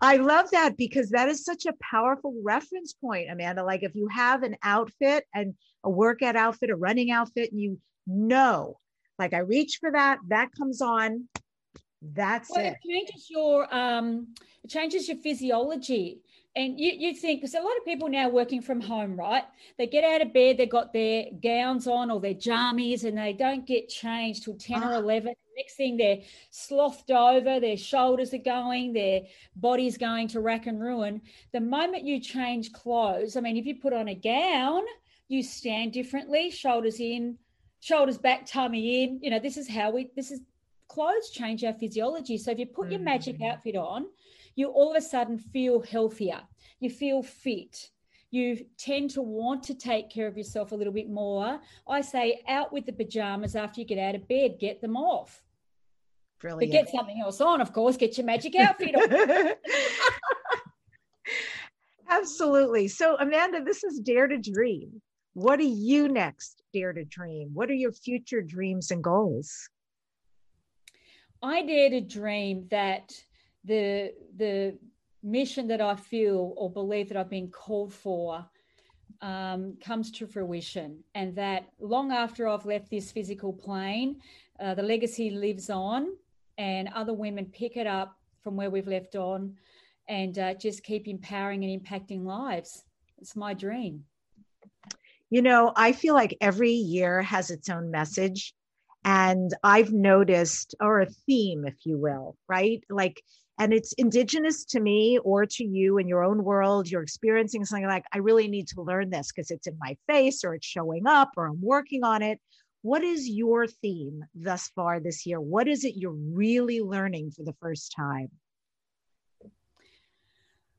I love that, because that is such a powerful reference point, Amanda. Like, if you have an outfit, and a workout outfit, a running outfit, and you know, like, I reach for that, that comes on, that's it. Well, it changes your physiology. And you think, because a lot of people now working from home, right? They get out of bed, they've got their gowns on or their jammies, and they don't get changed till 10 or 11. Next thing, they're slothed over, their shoulders are going, their body's going to rack and ruin. The moment you change clothes, I mean, if you put on a gown, you stand differently, shoulders in, shoulders back, tummy in. You know, clothes change our physiology. So if you put your magic outfit on, you all of a sudden feel healthier. You feel fit. You tend to want to take care of yourself a little bit more. I say out with the pajamas after you get out of bed, get them off. Brilliant. But get something else on, of course, get your magic outfit on. Absolutely. So Amanda, this is Dare to Dream. What are you next, Dare to Dream? What are your future dreams and goals? I dare to dream that the mission that I feel or believe that I've been called for comes to fruition, and that long after I've left this physical plane, the legacy lives on, and other women pick it up from where we've left on, and just keep empowering and impacting lives. It's my dream. You know, I feel like every year has its own message, and I've noticed, or a theme, if you will, right? Like, and it's indigenous to me or to you in your own world. You're experiencing something like, I really need to learn this because it's in my face, or it's showing up, or I'm working on it. What is your theme thus far this year? What is it you're really learning for the first time?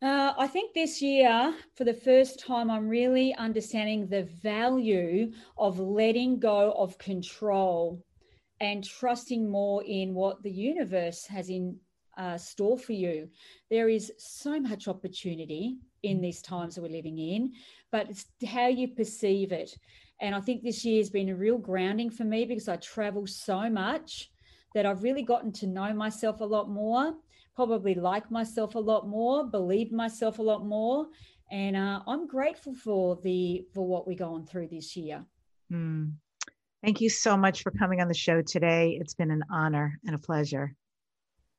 I think this year, for the first time, I'm really understanding the value of letting go of control and trusting more in what the universe has in store for you. There is so much opportunity in these times that we're living in, but it's how you perceive it. And I think this year has been a real grounding for me because I travel so much that I've really gotten to know myself a lot more, probably like myself a lot more, believe myself a lot more. And I'm grateful for what we're going through this year. Mm. Thank you so much for coming on the show today. It's been an honor and a pleasure.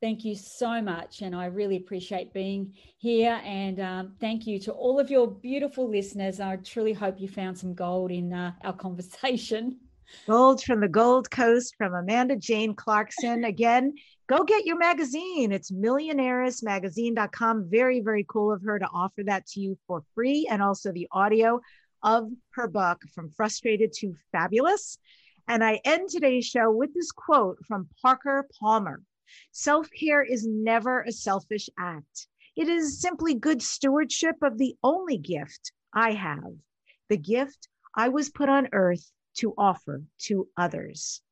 Thank you so much. And I really appreciate being here. And thank you to all of your beautiful listeners. I truly hope you found some gold in our conversation. Gold from the Gold Coast, from Amanda Jane Clarkson. Again, go get your magazine. It's MillionairesMagazine.com. Very, very cool of her to offer that to you for free. And also the audio of her book, From Frustrated to Fabulous. And I end today's show with this quote from Parker Palmer. Self-care is never a selfish act. It is simply good stewardship of the only gift I have, the gift I was put on earth to offer to others.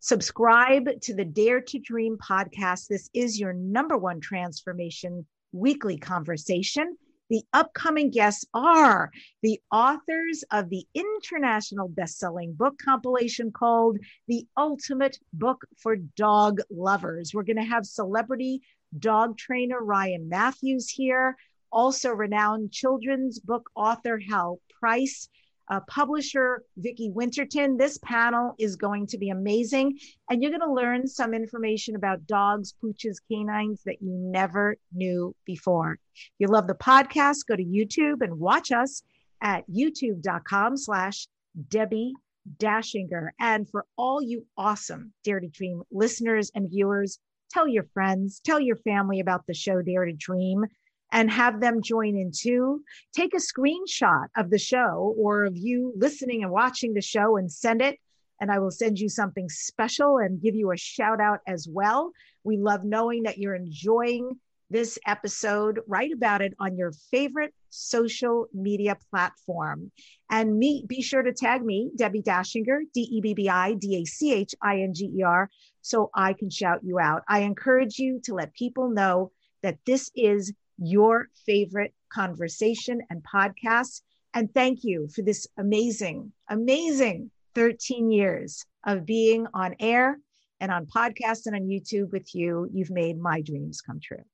Subscribe to the Dare to Dream podcast. This is your #1 transformation weekly conversation. The upcoming guests are the authors of the international best-selling book compilation called The Ultimate Book for Dog Lovers. We're going to have celebrity dog trainer Ryan Matthews here, also renowned children's book author Hal Price, publisher Vicky Winterton. This panel is going to be amazing, and you're going to learn some information about dogs, pooches, canines that you never knew before. If you love the podcast, go to YouTube and watch us at youtube.com/Debbie Dachinger. And for all you awesome Dare to Dream listeners and viewers, tell your friends, tell your family about the show Dare to Dream, and have them join in too. Take a screenshot of the show or of you listening and watching the show and send it, and I will send you something special and give you a shout out as well. We love knowing that you're enjoying this episode. Write about it on your favorite social media platform. And be sure to tag me, Debbie Dachinger, DebbieDachinger, so I can shout you out. I encourage you to let people know that this is your favorite conversation and podcast. And thank you for this amazing, amazing 13 years of being on air and on podcasts and on YouTube with you. You've made my dreams come true.